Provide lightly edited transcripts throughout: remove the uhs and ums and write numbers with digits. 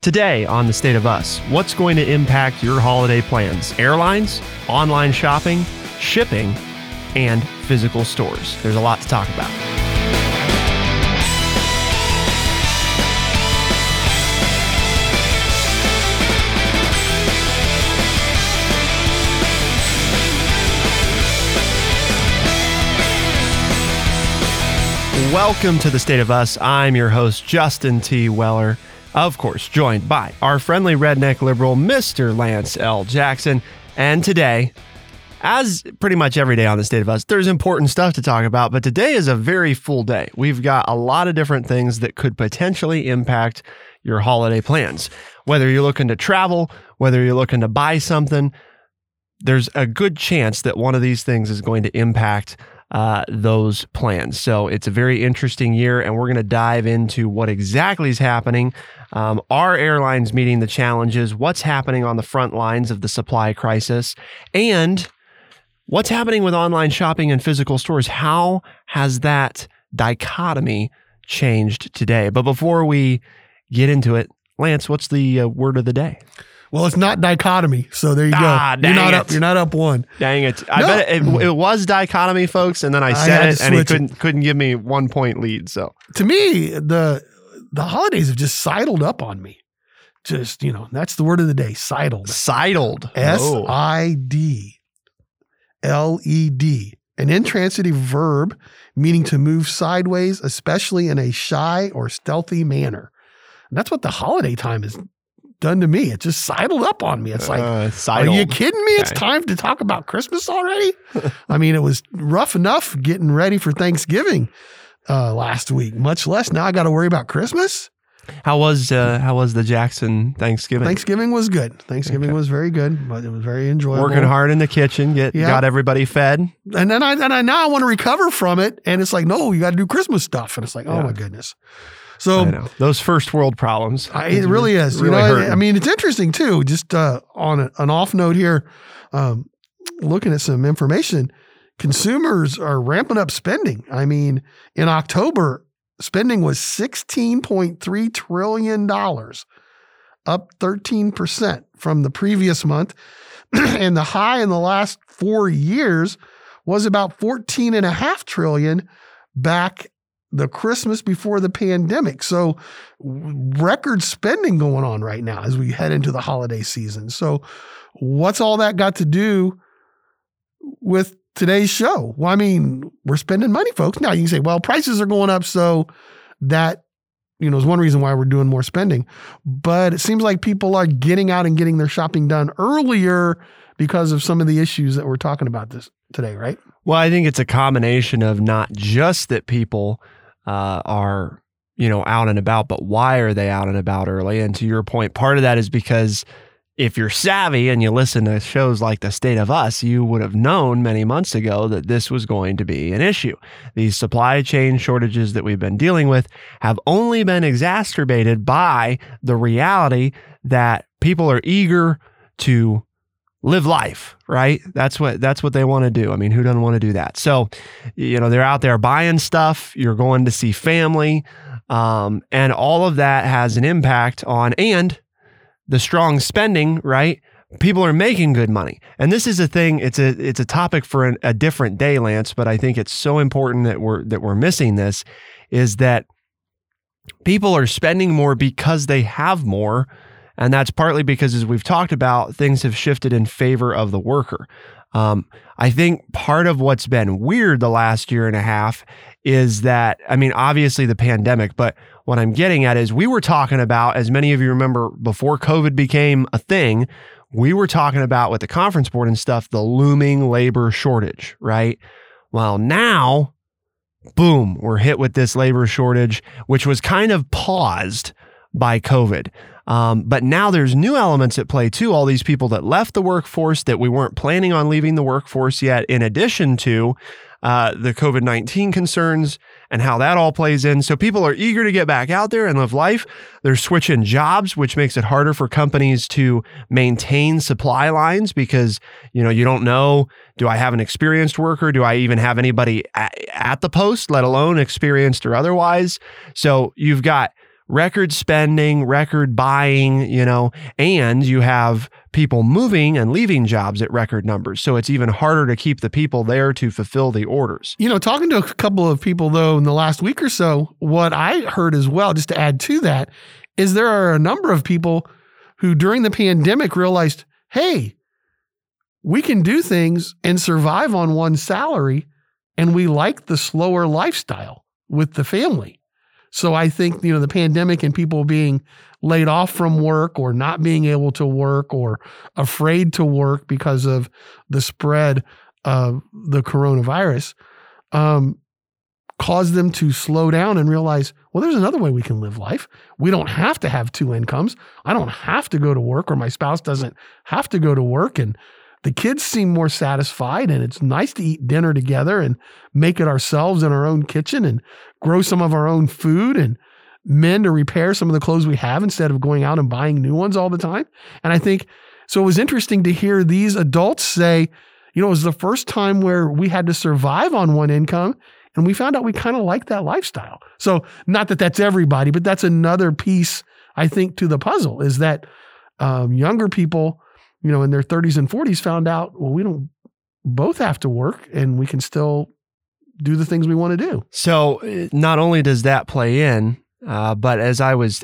Today on The State of Us, what's going to impact your holiday plans? Airlines, online shopping, shipping, and physical stores. There's a lot to talk about. Welcome to The State of Us. I'm your host, Justin T. Weller. Of course, joined by our friendly redneck liberal, Mr. Lance L. Jackson. And today, as pretty much every day on The State of Us, there's important stuff to talk about. But today is a very full day. We've got a lot of different things that could potentially impact your holiday plans. Whether you're looking to travel, whether you're looking to buy something, there's a good chance that one of these things is going to impact those plans. So it's a very interesting year, and we're going to dive into what exactly is happening. Are airlines meeting the challenges? What's happening on the front lines of the supply crisis? And what's happening with online shopping and physical stores? How has that dichotomy changed today? But before we get into it, Lance, what's the word of the day? Well, it's not dichotomy, so there you go. You're not up one. Dang it. I bet it was dichotomy, folks, and then I said it, and he couldn't give me 1 point lead. So to me, the holidays have just sidled up on me. Just, that's the word of the day, sidled. Sidled. S-I-D-L-E-D. An intransitive verb meaning to move sideways, especially in a shy or stealthy manner. And that's what the holiday time is done to me. It just sidled up on me. It's like, are you kidding me? It's time to talk about Christmas already? I mean, it was rough enough getting ready for Thanksgiving last week, much less now I got to worry about Christmas. How was the Jackson Thanksgiving? Thanksgiving was good. Thanksgiving was very good, but it was very enjoyable. Working hard in the kitchen, got everybody fed. And then I now want to recover from it, and it's like, no, you got to do Christmas stuff. And it's like, oh my goodness. So those first world problems. It really is. It's interesting too, just on an off note here, looking at some information, consumers are ramping up spending. I mean, in October, spending was $16.3 trillion, up 13% from the previous month. And the high in the last 4 years was about $14.5 trillion back the Christmas before the pandemic. So record spending going on right now as we head into the holiday season. So what's all that got to do with today's show? Well, I mean, we're spending money, folks. Now you can say, well, prices are going up, so that is one reason why we're doing more spending. But it seems like people are getting out and getting their shopping done earlier because of some of the issues that we're talking about today, right? Well, I think it's a combination of not just that people are, out and about, but why are they out and about early? And to your point, part of that is because if you're savvy and you listen to shows like The State of Us, you would have known many months ago that this was going to be an issue. These supply chain shortages that we've been dealing with have only been exacerbated by the reality that people are eager to live life, right? That's what they want to do. I mean, who doesn't want to do that? So, they're out there buying stuff. You're going to see family. And all of that has an impact on, and the strong spending, right? People are making good money. And this is a thing, it's a topic for a different day, Lance, but I think it's so important that we're missing this, is that people are spending more because they have more. And that's partly because, as we've talked about, things have shifted in favor of the worker. I think part of what's been weird the last year and a half is that, I mean, obviously the pandemic, but what I'm getting at is we were talking about, as many of you remember, before COVID became a thing, we were talking about with the conference board and stuff, the looming labor shortage, right? Well, now, boom, we're hit with this labor shortage, which was kind of paused by COVID. But now there's new elements at play too. All these people that left the workforce that we weren't planning on leaving the workforce yet, in addition to the COVID-19 concerns and how that all plays in. So people are eager to get back out there and live life. They're switching jobs, which makes it harder for companies to maintain supply lines because, you know, you don't know, do I have an experienced worker? Do I even have anybody at the post, let alone experienced or otherwise? So you've got record spending, record buying, you know, and you have people moving and leaving jobs at record numbers. So it's even harder to keep the people there to fulfill the orders. You know, talking to a couple of people though, in the last week or so, what I heard as well, just to add to that, is there are a number of people who during the pandemic realized, hey, we can do things and survive on one salary. And we like the slower lifestyle with the family. So I think, you know, the pandemic and people being laid off from work or not being able to work or afraid to work because of the spread of the coronavirus caused them to slow down and realize, well, there's another way we can live life. We don't have to have two incomes. I don't have to go to work, or my spouse doesn't have to go to work. And the kids seem more satisfied, and it's nice to eat dinner together and make it ourselves in our own kitchen and grow some of our own food and mend or repair some of the clothes we have instead of going out and buying new ones all the time. And I think, so it was interesting to hear these adults say, you know, it was the first time where we had to survive on one income, and we found out we kind of like that lifestyle. So not that that's everybody, but that's another piece, I think, to the puzzle is that younger people, you know, in their 30s and 40s found out, well, we don't both have to work and we can still do the things we want to do. So not only does that play in, but as I was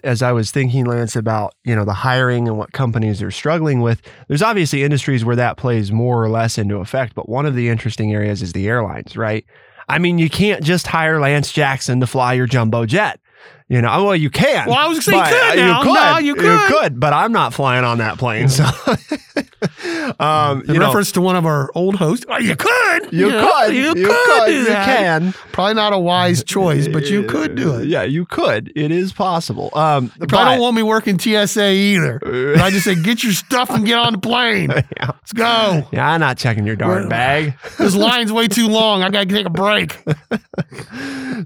thinking, Lance, about, you know, the hiring and what companies are struggling with, there's obviously industries where that plays more or less into effect. But one of the interesting areas is the airlines, right? I mean, you can't just hire Lance Jackson to fly your jumbo jet. You know, well, you can. Well, I was going to say you could, but I'm not flying on that plane. So, in reference to one of our old hosts, you could do that. Probably not a wise choice, but you could do it. Yeah, you could. It is possible. But I don't want me working TSA either. I just said, get your stuff and get on the plane. Yeah. Let's go. Yeah, I'm not checking your darn bag. This line's way too long. I got to take a break.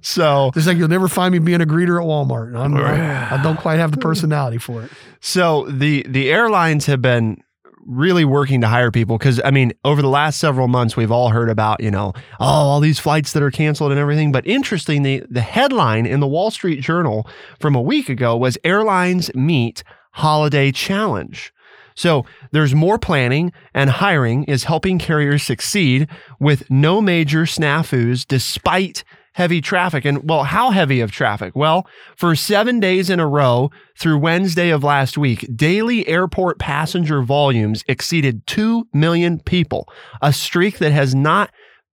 So, it's like you'll never find me being a greeter at Walmart. I don't quite have the personality for it. So the airlines have been really working to hire people because, I mean, over the last several months, we've all heard about, you know, all these flights that are canceled and everything. But interestingly, the headline in the Wall Street Journal from a week ago was Airlines Meet Holiday Challenge. So there's more planning, and hiring is helping carriers succeed with no major snafus despite heavy traffic. And well, how heavy of traffic? Well, for 7 days in a row through Wednesday of last week, daily airport passenger volumes exceeded 2 million people, a streak that has not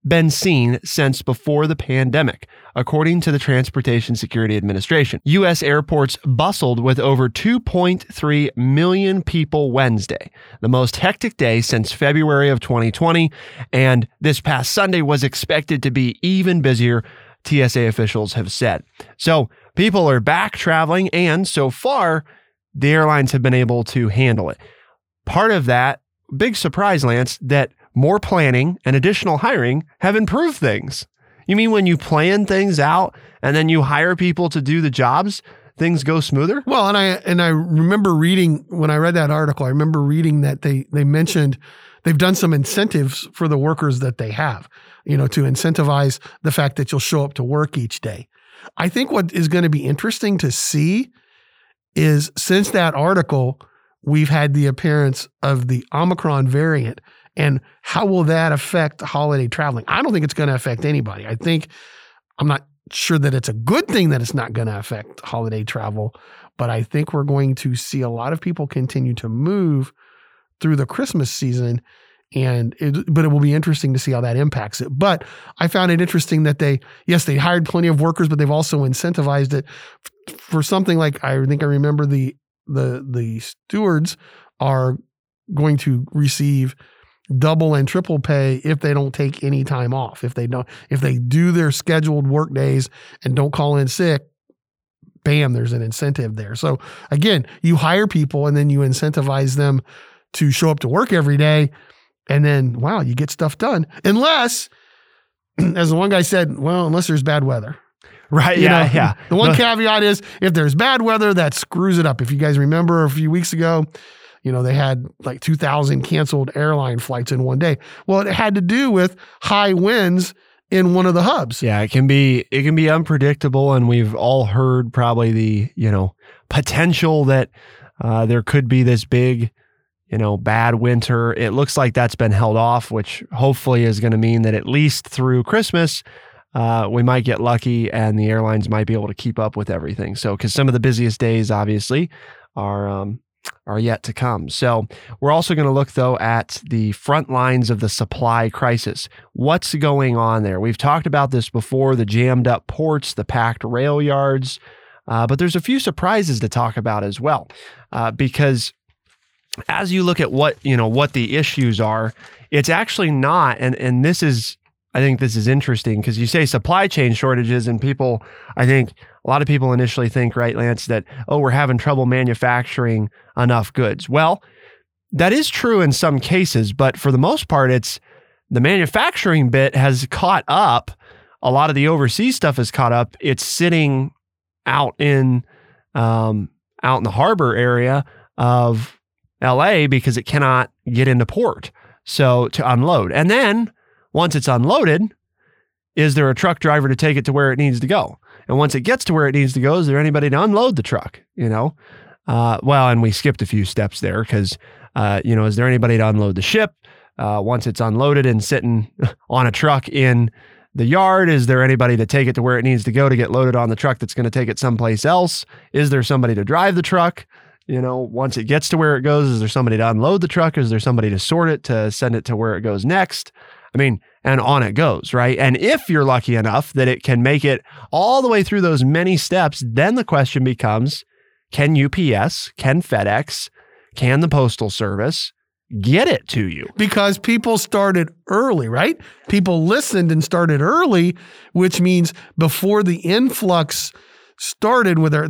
been seen since before the pandemic, according to the Transportation Security Administration. U.S. airports bustled with over 2.3 million people Wednesday, the most hectic day since February of 2020. And this past Sunday was expected to be even busier, TSA officials have said. So people are back traveling, and so far, the airlines have been able to handle it. Part of that, big surprise, Lance, that more planning and additional hiring have improved things. You mean when you plan things out and then you hire people to do the jobs, things go smoother? Well, and I remember reading, when I read that article, I remember reading that they mentioned they've done some incentives for the workers that they have, you know, to incentivize the fact that you'll show up to work each day. I think what is going to be interesting to see is since that article, we've had the appearance of the Omicron variant. And how will that affect holiday traveling? I don't think it's going to affect anybody. I'm not sure that it's a good thing that it's not going to affect holiday travel, but I think we're going to see a lot of people continue to move through the Christmas season, but it will be interesting to see how that impacts it. But I found it interesting that they hired plenty of workers, but they've also incentivized it for something like, I think I remember the stewards are going to receive double and triple pay if they don't take any time off. If they do their scheduled work days and don't call in sick, bam, there's an incentive there. So again, you hire people and then you incentivize them to show up to work every day. And then, wow, you get stuff done. Unless, as the one guy said, well, unless there's bad weather. Right. You know, the one caveat is if there's bad weather, that screws it up. If you guys remember a few weeks ago, you know, they had like 2,000 canceled airline flights in one day. Well, it had to do with high winds in one of the hubs. Yeah, it can be unpredictable. And we've all heard probably the, you know, potential that there could be this big, you know, bad winter. It looks like that's been held off, which hopefully is going to mean that at least through Christmas, we might get lucky and the airlines might be able to keep up with everything. So, because some of the busiest days obviously are yet to come. So we're also going to look though at the front lines of the supply crisis. What's going on there? We've talked about this before, the jammed up ports, the packed rail yards, but there's a few surprises to talk about as well. Because as you look at what the issues are, it's actually not, and this is, I think this is interesting because you say supply chain shortages and people, I think a lot of people initially think, right, Lance, that, oh, we're having trouble manufacturing enough goods. Well, that is true in some cases, but for the most part, it's the manufacturing bit has caught up. A lot of the overseas stuff has caught up. It's sitting out in the harbor area of LA because it cannot get into port. So to unload. And then once it's unloaded, is there a truck driver to take it to where it needs to go? And once it gets to where it needs to go, is there anybody to unload the truck? You know, well, and we skipped a few steps there because, you know, is there anybody to unload the ship? Once it's unloaded and sitting on a truck in the yard, is there anybody to take it to where it needs to go to get loaded on the truck that's going to take it someplace else? Is there somebody to drive the truck? You know, once it gets to where it goes, is there somebody to unload the truck? Is there somebody to sort it, to send it to where it goes next? I mean, and on it goes, right? And if you're lucky enough that it can make it all the way through those many steps, then the question becomes, can UPS, can FedEx, can the Postal Service get it to you? Because people started early, right? People listened and started early, which means before the influx started with their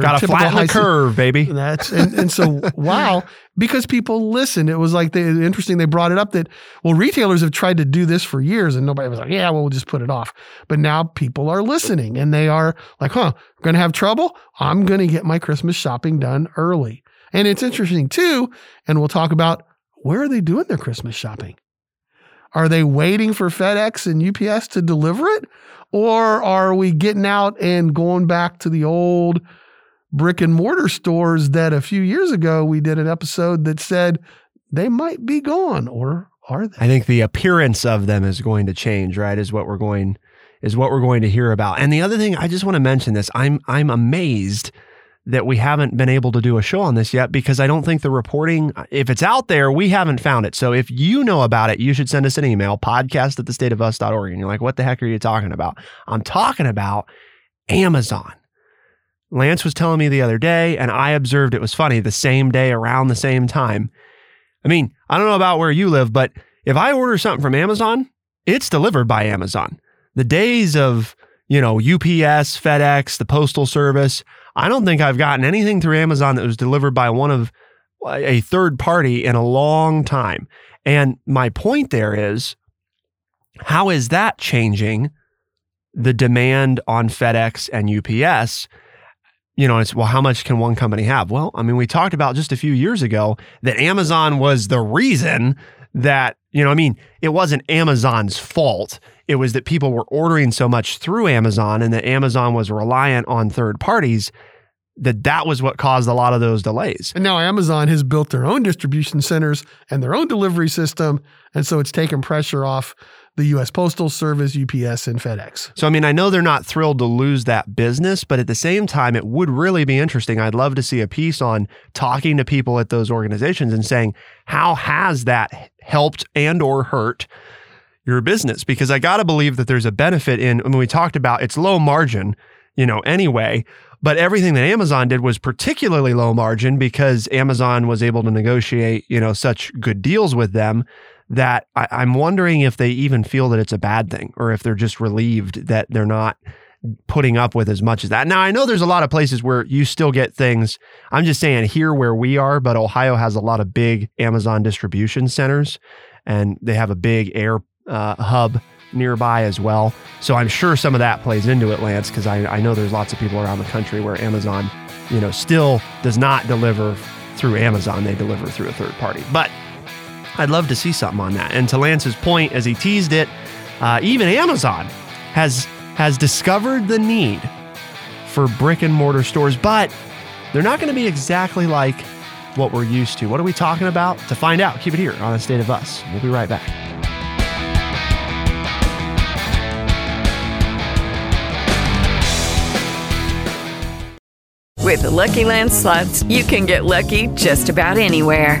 got a flat high curve, baby. And so, wow, because people listened. It was like, interesting, they brought it up that, well, retailers have tried to do this for years and nobody was like, yeah, well, we'll just put it off. But now people are listening and they are like, huh, I'm going to have trouble. I'm going to get my Christmas shopping done early. And it's interesting too, and we'll talk about where are they doing their Christmas shopping? Are they waiting for FedEx and UPS to deliver it? Or are we getting out and going back to the old brick and mortar stores that a few years ago we did an episode that said they might be gone, or are they? I think the appearance of them is going to change, right? Is what we're going to hear about. And the other thing, I just want to mention this. I'm amazed that we haven't been able to do a show on this yet because I don't think the reporting, if it's out there, we haven't found it. So if you know about it, you should send us an email, podcast@thestateofus.org. And you're like, what the heck are you talking about? I'm talking about Amazon. Lance was telling me the other day, and I observed it was funny, the same day around the same time. I mean, I don't know about where you live, but if I order something from Amazon, it's delivered by Amazon. The days of, you know, UPS, FedEx, the Postal Service, I don't think I've gotten anything through Amazon that was delivered by a third party in a long time. And my point there is, how is that changing the demand on FedEx and UPS? You know, it's, well, how much can one company have? Well, I mean, we talked about just a few years ago that Amazon was the reason that, you know, I mean, it wasn't Amazon's fault. It was that people were ordering so much through Amazon and that Amazon was reliant on third parties, that was what caused a lot of those delays. And now Amazon has built their own distribution centers and their own delivery system. And so it's taken pressure off the U.S. Postal Service, UPS, and FedEx. So, I mean, I know they're not thrilled to lose that business, but at the same time, it would really be interesting. I'd love to see a piece on talking to people at those organizations and saying, how has that helped and or hurt your business? Because I got to believe that there's a benefit in, I mean, we talked about it's low margin, you know, anyway, but everything that Amazon did was particularly low margin because Amazon was able to negotiate, you know, such good deals with them that I'm wondering if they even feel that it's a bad thing or if they're just relieved that they're not putting up with as much as that. Now, I know there's a lot of places where you still get things. I'm just saying here where we are, but Ohio has a lot of big Amazon distribution centers, and they have a big air hub nearby as well. So I'm sure some of that plays into it, Lance, because I know there's lots of people around the country where Amazon, you know, still does not deliver through Amazon. They deliver through a third party. But I'd love to see something on that. And to Lance's point, as he teased it, even Amazon has discovered the need for brick and mortar stores, but they're not going to be exactly like what we're used to. What are we talking about? To find out, keep it here on The State of Us. We'll be right back. With the Lucky Land Slots, you can get lucky just about anywhere.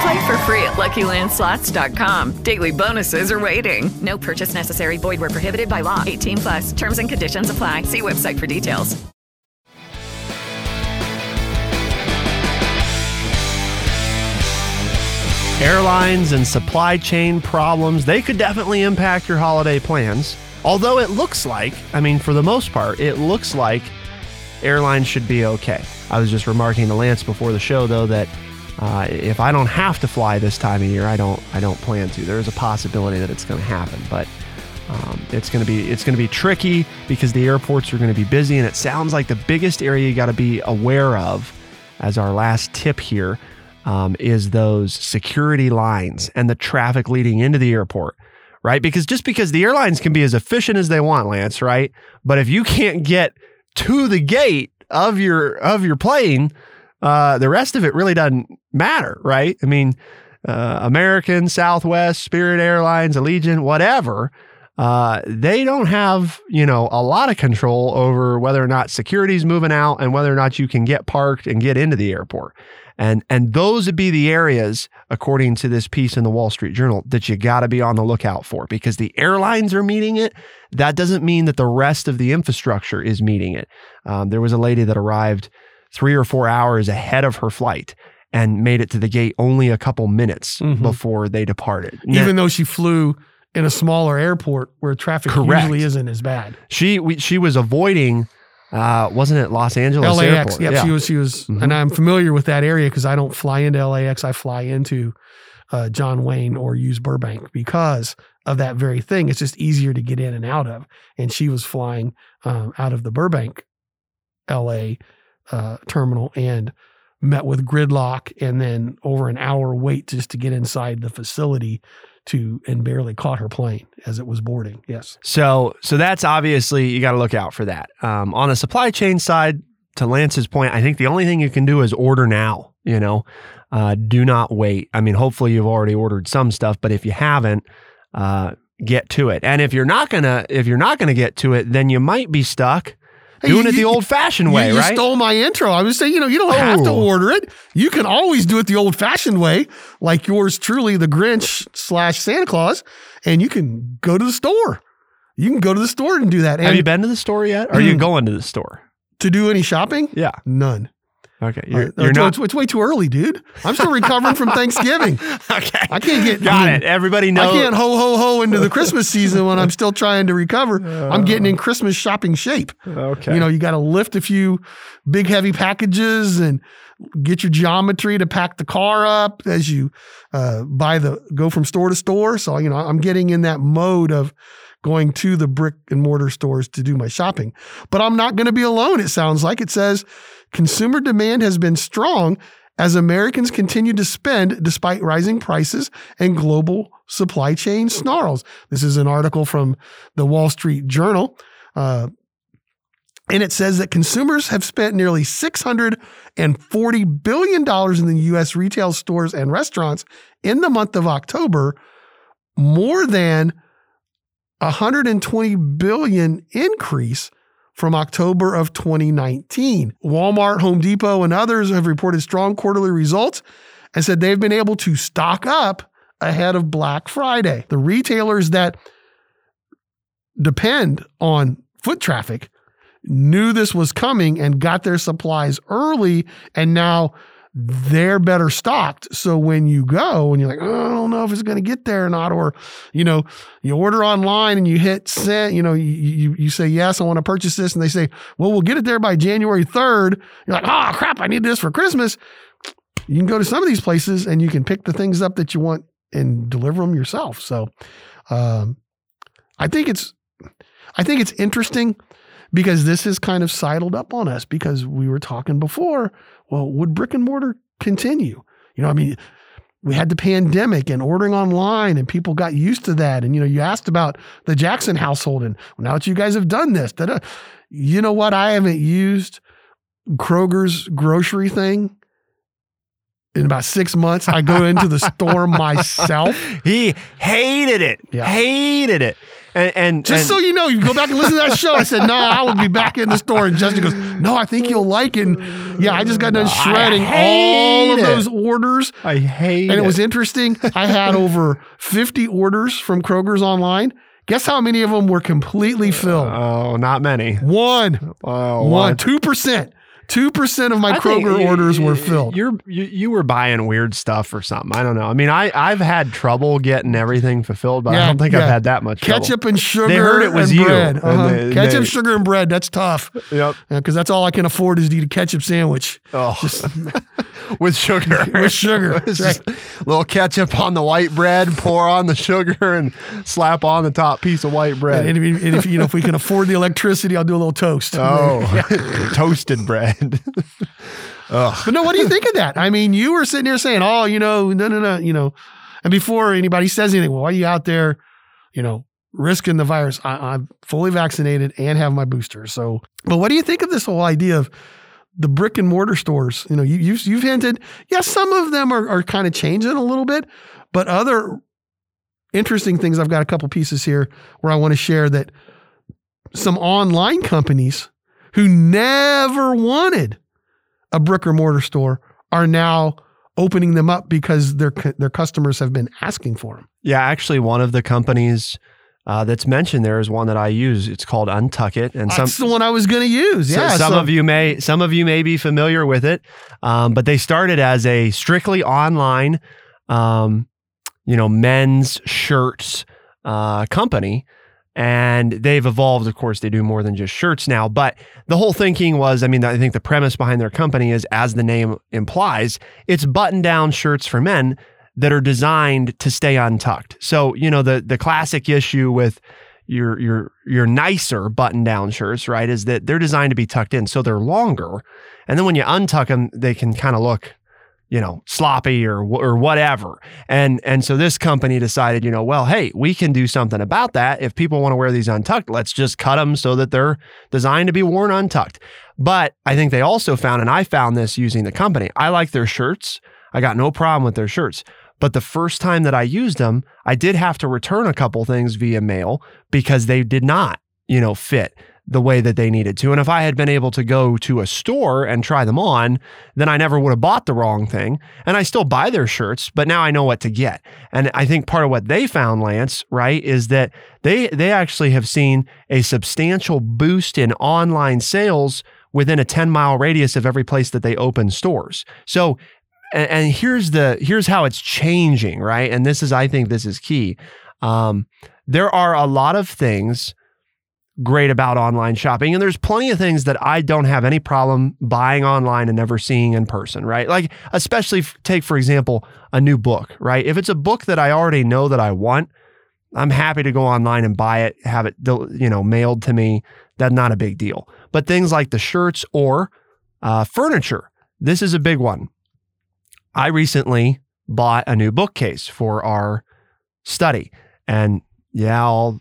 Play for free at LuckyLandSlots.com. Daily bonuses are waiting. No purchase necessary. Void where prohibited by law. 18 plus. Terms and conditions apply. See website for details. Airlines and supply chain problems, they could definitely impact your holiday plans. Although it looks like, I mean, for the most part, it looks like airlines should be okay. I was just remarking to Lance before the show, though, that if I don't have to fly this time of year, I don't plan to. There is a possibility that it's going to happen, but it's going to be tricky because the airports are going to be busy, and it sounds like the biggest area you got to be aware of, as our last tip here, is those security lines and the traffic leading into the airport, right? Because just because the airlines can be as efficient as they want, Lance, right? But if you can't get to the gate of your plane, the rest of it really doesn't matter, right? I mean, American, Southwest, Spirit Airlines, Allegiant, whatever, they don't have, you know, a lot of control over whether or not security's moving out and whether or not you can get parked and get into the airport. And those would be the areas, according to this piece in the Wall Street Journal, that you got to be on the lookout for, because the airlines are meeting it. That doesn't mean that the rest of the infrastructure is meeting it. There was a lady that arrived 3 or 4 hours ahead of her flight and made it to the gate only a couple minutes before they departed. Even though she flew in a smaller airport where traffic usually isn't as bad. She was avoiding, wasn't it Los Angeles LAX, airport? Yep, yeah. She was and I'm familiar with that area because I don't fly into LAX. I fly into John Wayne or use Burbank because of that very thing. It's just easier to get in and out of. And she was flying out of the Burbank, LA terminal, and met with gridlock and then over an hour wait just to get inside the facility and barely caught her plane as it was boarding. Yes. So that's obviously, you got to look out for that. On the supply chain side, to Lance's point, I think the only thing you can do is order now, you know, do not wait. I mean, hopefully you've already ordered some stuff, but if you haven't, get to it. And if you're not going to get to it, then you might be stuck. Doing it the old-fashioned way, right? You stole my intro. I was saying, you know, you don't have to order it. You can always do it the old-fashioned way, like yours truly, the Grinch/Santa Claus, and you can go to the store. You can go to the store and do that. And have you been to the store yet? Are you going to the store? To do any shopping? Yeah. None. Okay. You're not. It's way too early, dude. I'm still recovering from Thanksgiving. Okay. I can't get... Got it. Everybody knows. I can't ho into the Christmas season when I'm still trying to recover. I'm getting in Christmas shopping shape. Okay. You know, you got to lift a few big, heavy packages and get your geometry to pack the car up as you go from store to store. So, you know, I'm getting in that mode of going to the brick and mortar stores to do my shopping. But I'm not going to be alone, it sounds like. It says, consumer demand has been strong as Americans continue to spend despite rising prices and global supply chain snarls. This is an article from the Wall Street Journal. And it says that consumers have spent nearly $640 billion in the U.S. retail stores and restaurants in the month of October, more than $120 billion increase from October of 2019. Walmart, Home Depot, and others have reported strong quarterly results and said they've been able to stock up ahead of Black Friday. The retailers that depend on foot traffic knew this was coming and got their supplies early, and now they're better stocked. So when you go and you're like, oh, I don't know if it's going to get there or not, or, you know, you order online and you hit send, you know, you say, yes, I want to purchase this. And they say, well, we'll get it there by January 3rd. You're like, oh, crap, I need this for Christmas. You can go to some of these places and you can pick the things up that you want and deliver them yourself. So I think it's interesting, because this has kind of sidled up on us, because we were talking before, well, would brick and mortar continue? You know, I mean, we had the pandemic and ordering online and people got used to that. And, you know, you asked about the Jackson household, and now that you guys have done this, you know what? I haven't used Kroger's grocery thing in about 6 months. I go into the store myself. He hated it. Yeah. Hated it. And so you know, you go back and listen to that show. I said, no, I will be back in the store. And Justin goes, no, I think you'll like it. And yeah, I just got done shredding all of those orders. I hate it. And it was interesting. I had over 50 orders from Kroger's online. Guess how many of them were completely filled? Oh, not many. One. 2%. 2% of my Kroger orders were filled. You were buying weird stuff or something. I don't know. I mean, I've had trouble getting everything fulfilled, but I don't think I've had that much ketchup trouble. And sugar. They heard it was you. Bread. Uh-huh. Ketchup, sugar, and bread. That's tough. Yep. Because that's all I can afford is to eat a ketchup sandwich. Oh, with sugar. With sugar. Right. Just a little ketchup on the white bread. Pour on the sugar and slap on the top piece of white bread. And if if we can afford the electricity, I'll do a little toast. Oh, toasted bread. But no, what do you think of that? I mean, you were sitting here saying, oh, you know, no, you know, and before anybody says anything, well, why are you out there, you know, risking the virus? I'm fully vaccinated and have my booster. So, but what do you think of this whole idea of the brick and mortar stores? You know, you've hinted, yes, some of them are kind of changing a little bit, but other interesting things. I've got a couple pieces here where I want to share that some online companies who never wanted a brick or mortar store are now opening them up because their customers have been asking for them. Yeah, actually, one of the companies that's mentioned there is one that I use. It's called Untuckit, and that's the one I was going to use. Yeah, some of you may be familiar with it, but they started as a strictly online, men's shirts company. And they've evolved, of course. They do more than just shirts now. But the whole thinking was, I mean, I think the premise behind their company is, as the name implies, it's button-down shirts for men that are designed to stay untucked. So, you know, the classic issue with your nicer button-down shirts, right, is that they're designed to be tucked in, so they're longer. And then when you untuck them, they can kind of look, you know, sloppy or whatever. And so this company decided, you know, well, hey, we can do something about that. If people want to wear these untucked, let's just cut them so that they're designed to be worn untucked. But I think they also found, and I found this using the company, I like their shirts. I got no problem with their shirts. But the first time that I used them, I did have to return a couple things via mail because they did not, you know, fit the way that they needed to. And if I had been able to go to a store and try them on, then I never would have bought the wrong thing. And I still buy their shirts, but now I know what to get. And I think part of what they found, Lance, right, is that they actually have seen a substantial boost in online sales within a 10-mile radius of every place that they open stores. So, and here's how it's changing, right? And I think this is key. There are a lot of things great about online shopping. And there's plenty of things that I don't have any problem buying online and never seeing in person, right? Like, especially take, for example, a new book, right? If it's a book that I already know that I want, I'm happy to go online and buy it, have it, you know, mailed to me. That's not a big deal. But things like the shirts or furniture, this is a big one. I recently bought a new bookcase for our study, and yeah, I'll,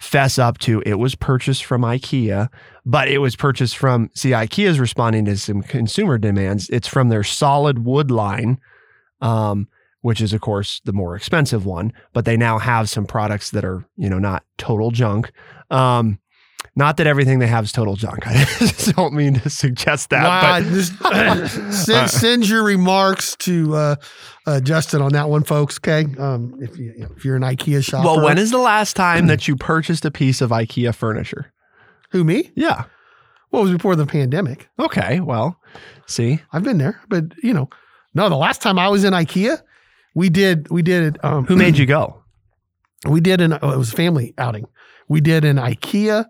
fess up to it was purchased from IKEA, but it was purchased from, IKEA's responding to some consumer demands. It's from their solid wood line, which is, of course, the more expensive one, but they now have some products that are, not total junk. Not that everything they have is total junk. I just don't mean to suggest that. But send your remarks to Justin on that one, folks. Okay, if you're an IKEA shopper. Well, when is the last time that you purchased a piece of IKEA furniture? Who, me? Yeah. Well, it was before the pandemic. Okay. Well, see, I've been there, but no. The last time I was in IKEA, we did. Who made you go? It was a family outing. We did an IKEA.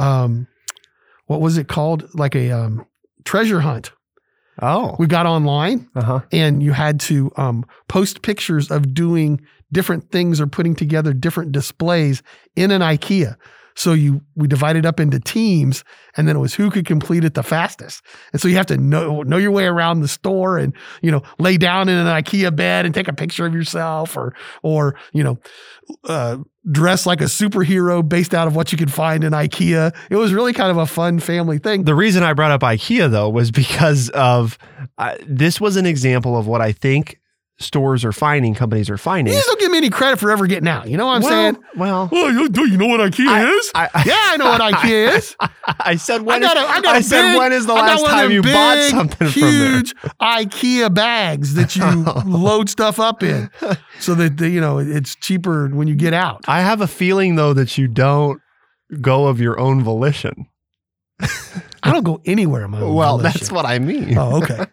What was it called? Like a treasure hunt. Oh. We got online and you had to post pictures of doing different things or putting together different displays in an IKEA. So we divided up into teams, and then it was who could complete it the fastest. And so you have to know your way around the store and, lay down in an IKEA bed and take a picture of yourself or dress like a superhero based out of what you could find in IKEA. It was really kind of a fun family thing. The reason I brought up IKEA, though, was because of this was an example of what I think companies are finding. Please don't give me any credit for ever getting out. You know what I'm saying? Well, you know what IKEA is? I know what IKEA is. I said, when is the last time you bought something from there? Huge IKEA bags that you load stuff up in so that, it's cheaper when you get out. I have a feeling, though, that you don't go of your own volition. I don't go anywhere in my own volition. That's what I mean. Oh, okay.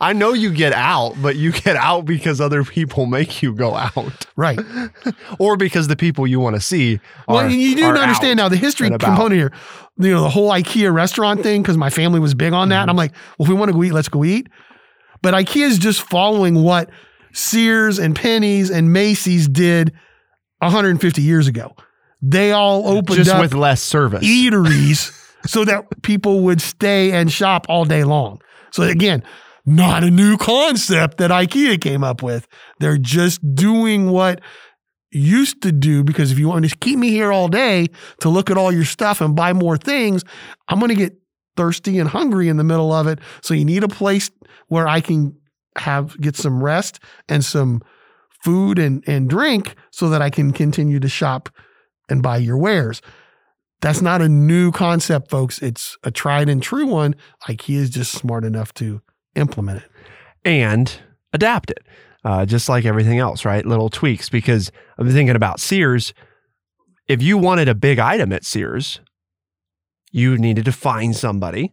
I know you get out, but you get out because other people make you go out. Right. Or because the people you want to see are you do understand now the history component here. The whole IKEA restaurant thing, because my family was big on that. Mm-hmm. And I'm like, well, if we want to go eat, let's go eat. But IKEA is just following what Sears and Penney's and Macy's did 150 years ago. They all opened just up with less service eateries so that people would stay and shop all day long. So again, not a new concept that IKEA came up with. They're just doing what used to do, because if you want to keep me here all day to look at all your stuff and buy more things, I'm going to get thirsty and hungry in the middle of it. So you need a place where I can get some rest and some food and drink so that I can continue to shop and buy your wares. That's not a new concept, folks. It's a tried and true one. IKEA is just smart enough to implement it. And adapt it, just like everything else, right? Little tweaks, because I'm thinking about Sears. If you wanted a big item at Sears, you needed to find somebody,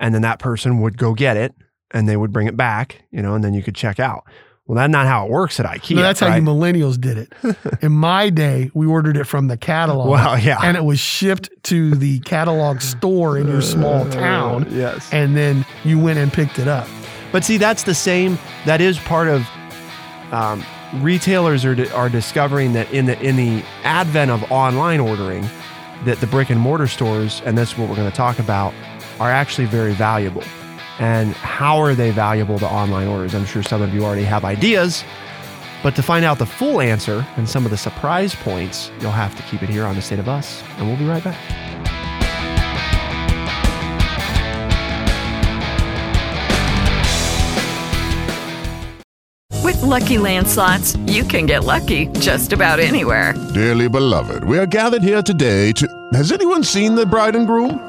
and then that person would go get it, and they would bring it back, and then you could check out. Well, that's not how it works at IKEA. No, that's right? How you millennials did it. In my day, we ordered it from the catalog. Well, yeah. And it was shipped to the catalog store in your small town. Yes. And then you went and picked it up. But see, that's the same. That is part of retailers are discovering that in the advent of online ordering, that the brick and mortar stores, and that's what we're going to talk about, are actually very valuable. And how are they valuable to online orders? I'm sure some of you already have ideas, but to find out the full answer and some of the surprise points, you'll have to keep it here on The State of Us, and we'll be right back. With Lucky Land Slots, you can get lucky just about anywhere. Dearly beloved, we are gathered here today to... Has anyone seen the bride and groom?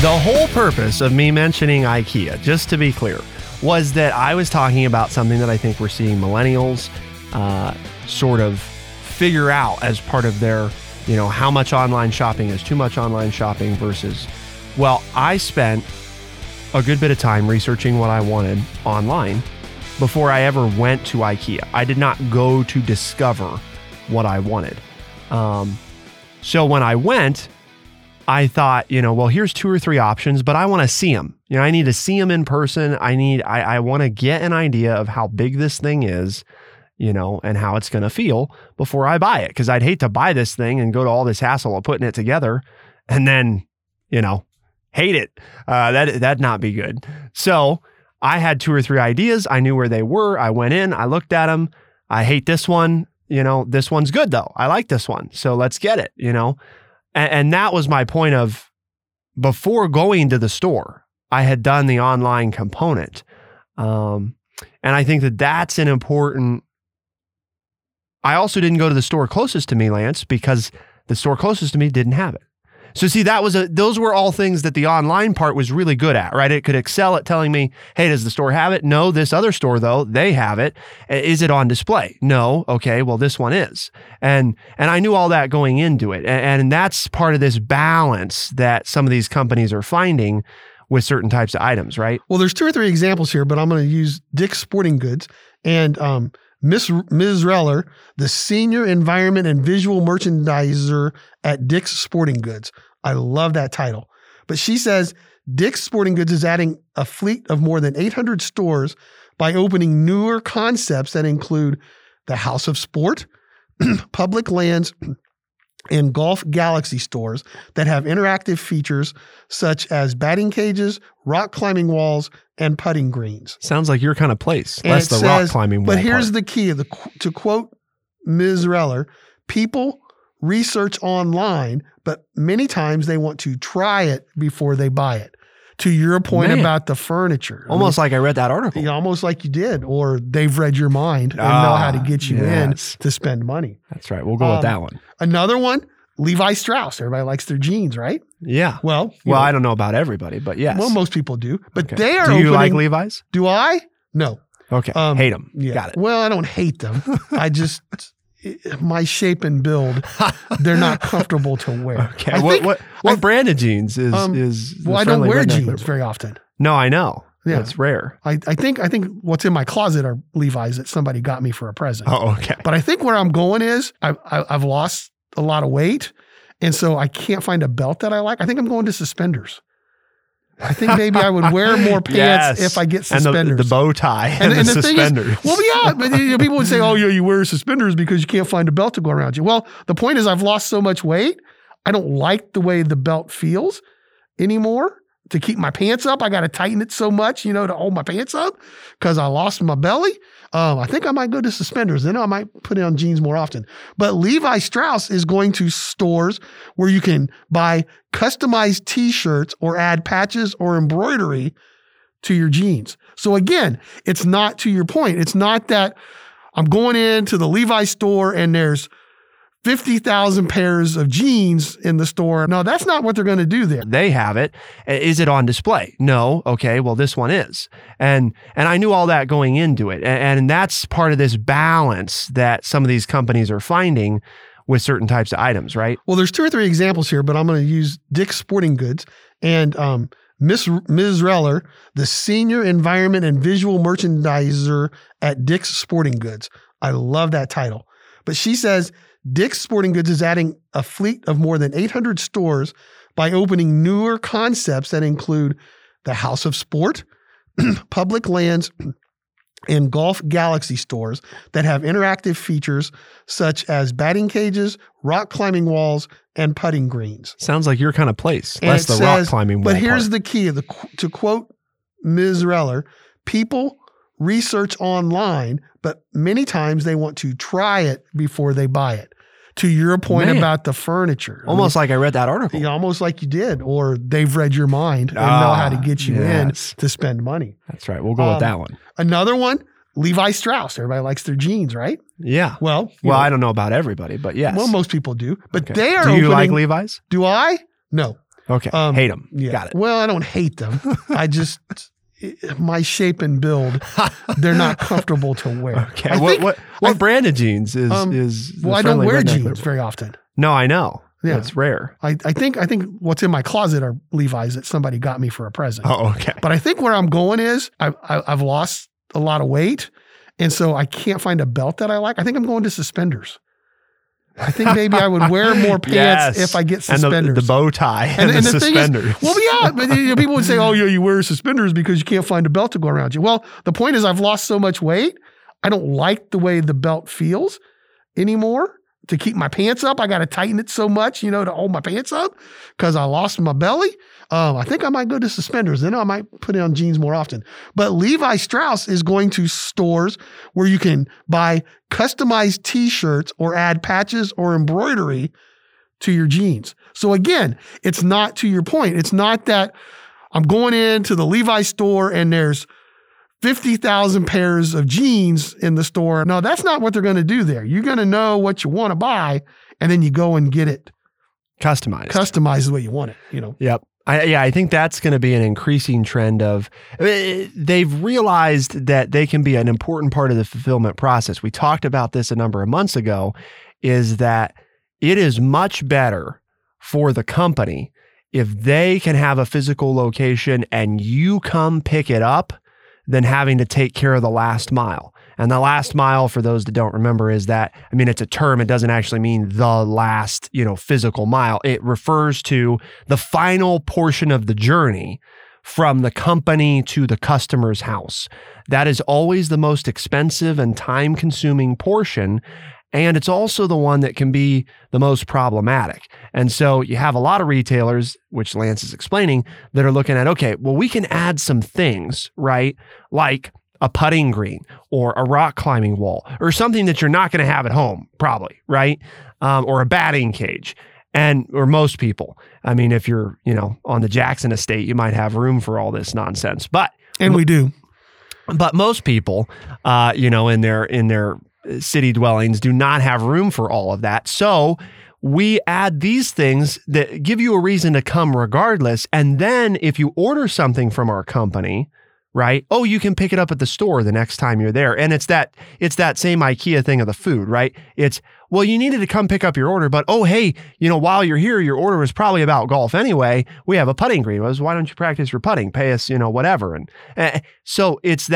The whole purpose of me mentioning IKEA, just to be clear, was that I was talking about something that I think we're seeing millennials sort of figure out as part of their, how much online shopping is too much online shopping versus, I spent a good bit of time researching what I wanted online before I ever went to IKEA. I did not go to discover what I wanted. So when I went, I thought, well, here's two or three options, but I want to see them. I need to see them in person. I want to get an idea of how big this thing is, and how it's going to feel before I buy it. 'Cause I'd hate to buy this thing and go to all this hassle of putting it together and then, hate it. That'd not be good. So I had two or three ideas. I knew where they were. I went in, I looked at them. I hate this one. This one's good though. I like this one. So let's get it, And that was my point of before going to the store, I had done the online component. And I think that's an important. I also didn't go to the store closest to me, Lance, because the store closest to me didn't have it. So see, those were all things that the online part was really good at, right? It could excel at telling me, hey, does the store have it? No, this other store though, they have it. Is it on display? No. Okay. Well, this one is. And I knew all that going into it. And that's part of this balance that some of these companies are finding with certain types of items, right? Well, there's two or three examples here, but I'm going to use Dick's Sporting Goods and, Ms. Reller, the senior environment and visual merchandiser at Dick's Sporting Goods. I love that title. But she says, Dick's Sporting Goods is adding a fleet of more than 800 stores by opening newer concepts that include the House of Sport, Public Lands, and Golf Galaxy stores that have interactive features such as batting cages, rock climbing walls, and putting greens. Sounds like your kind of place. Less the rock climbing wall. But here's the key. To quote Ms. Reller, people research online, but many times they want to try it before they buy it. To your point about the furniture. Almost like I read that article. Almost like you did, or they've read your mind and know how to get you in to spend money. That's right. We'll go with that one. Another one. Levi Strauss. Everybody likes their jeans, right? Yeah. Well, I don't know about everybody, but yes. Well, most people do. But they are. Do you like Levi's? Do I? No. Okay. Hate them. Yeah. Got it. Well, I don't hate them. I just my shape and build, they're not comfortable to wear. Okay. What brand of jeans is? Well, I don't wear jeans very often. No, I know. Yeah. That's rare. I think what's in my closet are Levi's that somebody got me for a present. Oh, okay. But I think where I'm going is I've lost a lot of weight. And so I can't find a belt that I like. I think I'm going to suspenders. I think maybe I would wear more pants if I get suspenders. And the bow tie and the suspenders. But people would say, you wear suspenders because you can't find a belt to go around you. Well, the point is I've lost so much weight. I don't like the way the belt feels anymore. To keep my pants up, I got to tighten it so much, to hold my pants up because I lost my belly. I think I might go to suspenders. Then I might put on jeans more often. But Levi Strauss is going to stores where you can buy customized T-shirts or add patches or embroidery to your jeans. So again, it's not to your point. It's not that I'm going into the Levi store and there's 50,000 pairs of jeans in the store. No, that's not what they're going to do there. They have it. Is it on display? No. Okay. Well, this one is. And I knew all that going into it. And that's part of this balance that some of these companies are finding with certain types of items, right? Well, there's two or three examples here, but I'm going to use Dick's Sporting Goods and Ms. Reller, the senior environment and visual merchandiser at Dick's Sporting Goods. I love that title. But she says, Dick's Sporting Goods is adding a fleet of more than 800 stores by opening newer concepts that include the House of Sport, Public Lands, and Golf Galaxy stores that have interactive features such as batting cages, rock climbing walls, and putting greens. Sounds like your kind of place. Less the rock climbing wall. But here's the key. To quote Ms. Reller, people research online, but many times they want to try it before they buy it. To your point about the furniture. Almost like I read that article. Almost like you did, or they've read your mind and know how to get you in to spend money. That's right. We'll go with that one. Another one, Levi Strauss. Everybody likes their jeans, right? Yeah. Well, I don't know about everybody, but yes. Well, most people do. But okay. They are. Do you like Levi's? Do I? No. Okay. Hate them. Yeah. Got it. Well, I don't hate them. I just... my shape and build, they're not comfortable to wear. Okay. What brand of jeans is? Well, I don't wear jeans very often. No, I know. Yeah. It's rare. I think what's in my closet are Levi's that somebody got me for a present. Oh, okay. But I think where I'm going is I've lost a lot of weight. And so I can't find a belt that I like. I think I'm going to suspenders. I think maybe I would wear more pants if I get suspenders. And the bow tie and the suspenders. Thing is, people would say, oh, yeah, you wear suspenders because you can't find a belt to go around you. Well, the point is I've lost so much weight. I don't like the way the belt feels anymore. To keep my pants up, I got to tighten it so much, to hold my pants up because I lost my belly. I think I might go to suspenders. Then I might put on jeans more often. But Levi Strauss is going to stores where you can buy customized T-shirts or add patches or embroidery to your jeans. So again, it's not to your point. It's not that I'm going into the Levi store and there's 50,000 pairs of jeans in the store. No, that's not what they're going to do there. You're going to know what you want to buy, and then you go and get it. Customized the way you want it, Yep. I think that's going to be an increasing trend of, they've realized that they can be an important part of the fulfillment process. We talked about this a number of months ago, is that it is much better for the company if they can have a physical location and you come pick it up than having to take care of the last mile. And the last mile, for those that don't remember, is that, it's a term. It doesn't actually mean the last, physical mile. It refers to the final portion of the journey from the company to the customer's house. That is always the most expensive and time-consuming portion. And it's also the one that can be the most problematic. And so you have a lot of retailers, which Lance is explaining, that are looking at, okay, well, we can add some things, right? Like a putting green or a rock climbing wall or something that you're not going to have at home, probably, right? Or a batting cage. Or most people. If you're, on the Jackson estate, you might have room for all this nonsense. And we do. But most people, in their city dwellings do not have room for all of that. So we add these things that give you a reason to come regardless. And then if you order something from our company, right? Oh, you can pick it up at the store the next time you're there. And it's that same IKEA thing of the food, right? It's, well, you needed to come pick up your order, but oh, hey, while you're here, your order was probably about golf anyway. We have a putting green. Why don't you practice your putting? Pay us, whatever. And so it's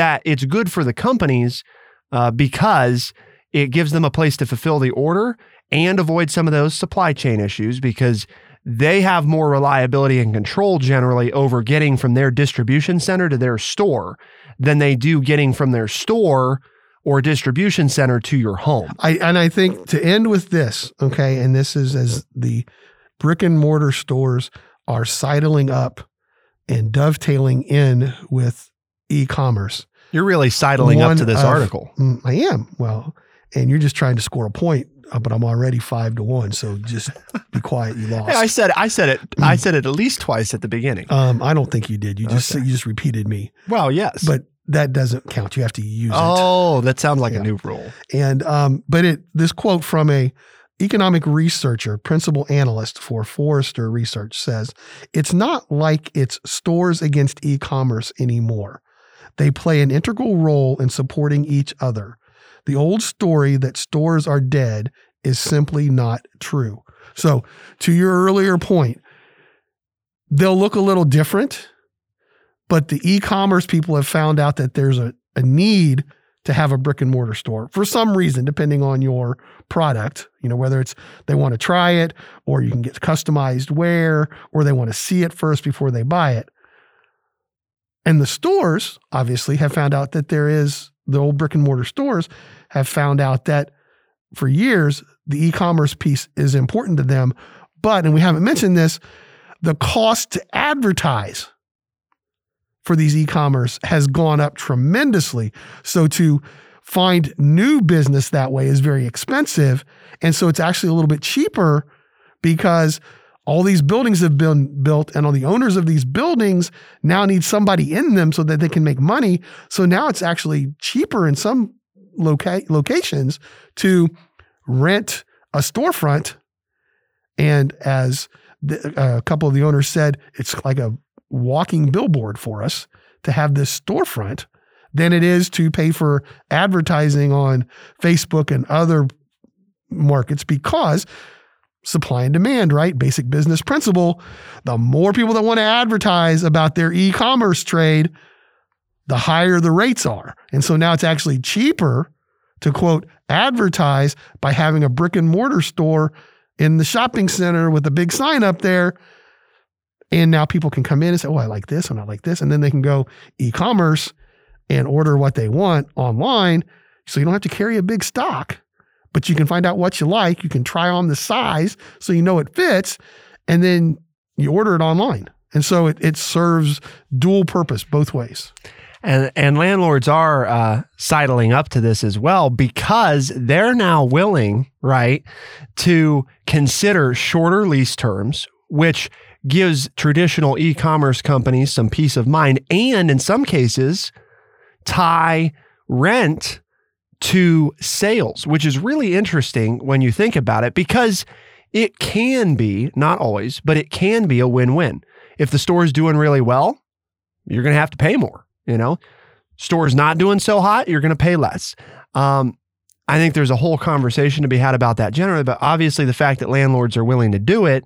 good for the companies because it gives them a place to fulfill the order and avoid some of those supply chain issues because they have more reliability and control generally over getting from their distribution center to their store than they do getting from their store or distribution center to your home. I think to end with this, okay, and this is as the brick and mortar stores are sidling up and dovetailing in with e-commerce. You're really sidling up to this article. I am. Well, and you're just trying to score a point, but I'm already 5-1. So just be quiet. You lost. Yeah, I said it. I said it at least twice at the beginning. I don't think you did. You just repeated me. Well, yes, but that doesn't count. You have to use it. Oh, that sounds like a new rule. And but this quote from a economic researcher, principal analyst for Forrester Research says it's not like it's stores against e-commerce anymore. They play an integral role in supporting each other. The old story that stores are dead is simply not true. So to your earlier point, they'll look a little different, but the e-commerce people have found out that there's a need to have a brick and mortar store for some reason, depending on your product, whether it's they want to try it or you can get customized wear or they want to see it first before they buy it. And the stores, obviously, have found out that the old brick and mortar stores have found out that for years, the e-commerce piece is important to them. But, and we haven't mentioned this, the cost to advertise for these e-commerce has gone up tremendously. So to find new business that way is very expensive. And so it's actually a little bit cheaper because all these buildings have been built and all the owners of these buildings now need somebody in them so that they can make money. So now it's actually cheaper in some locations to rent a storefront. And as a couple of the owners said, it's like a walking billboard for us to have this storefront than it is to pay for advertising on Facebook and other markets because supply and demand, right? Basic business principle. The more people that want to advertise about their e-commerce trade, the higher the rates are. And so now it's actually cheaper to, quote, advertise by having a brick and mortar store in the shopping center with a big sign up there. And now people can come in and say, oh, I like this and I like this. And then they can go e-commerce and order what they want online. So you don't have to carry a big stock, but you can find out what you like. You can try on the size so you know it fits, and then you order it online. And so it serves dual purpose both ways. And landlords are sidling up to this as well, because they're now willing, right, to consider shorter lease terms, which gives traditional e-commerce companies some peace of mind, and in some cases, tie rent to sales, which is really interesting when you think about it, because it can be, not always, but it can be a win-win. If the store is doing really well, you're going to have to pay more. You know, store's not doing so hot, you're going to pay less. I think there's a whole conversation to be had about that generally, but obviously the fact that landlords are willing to do it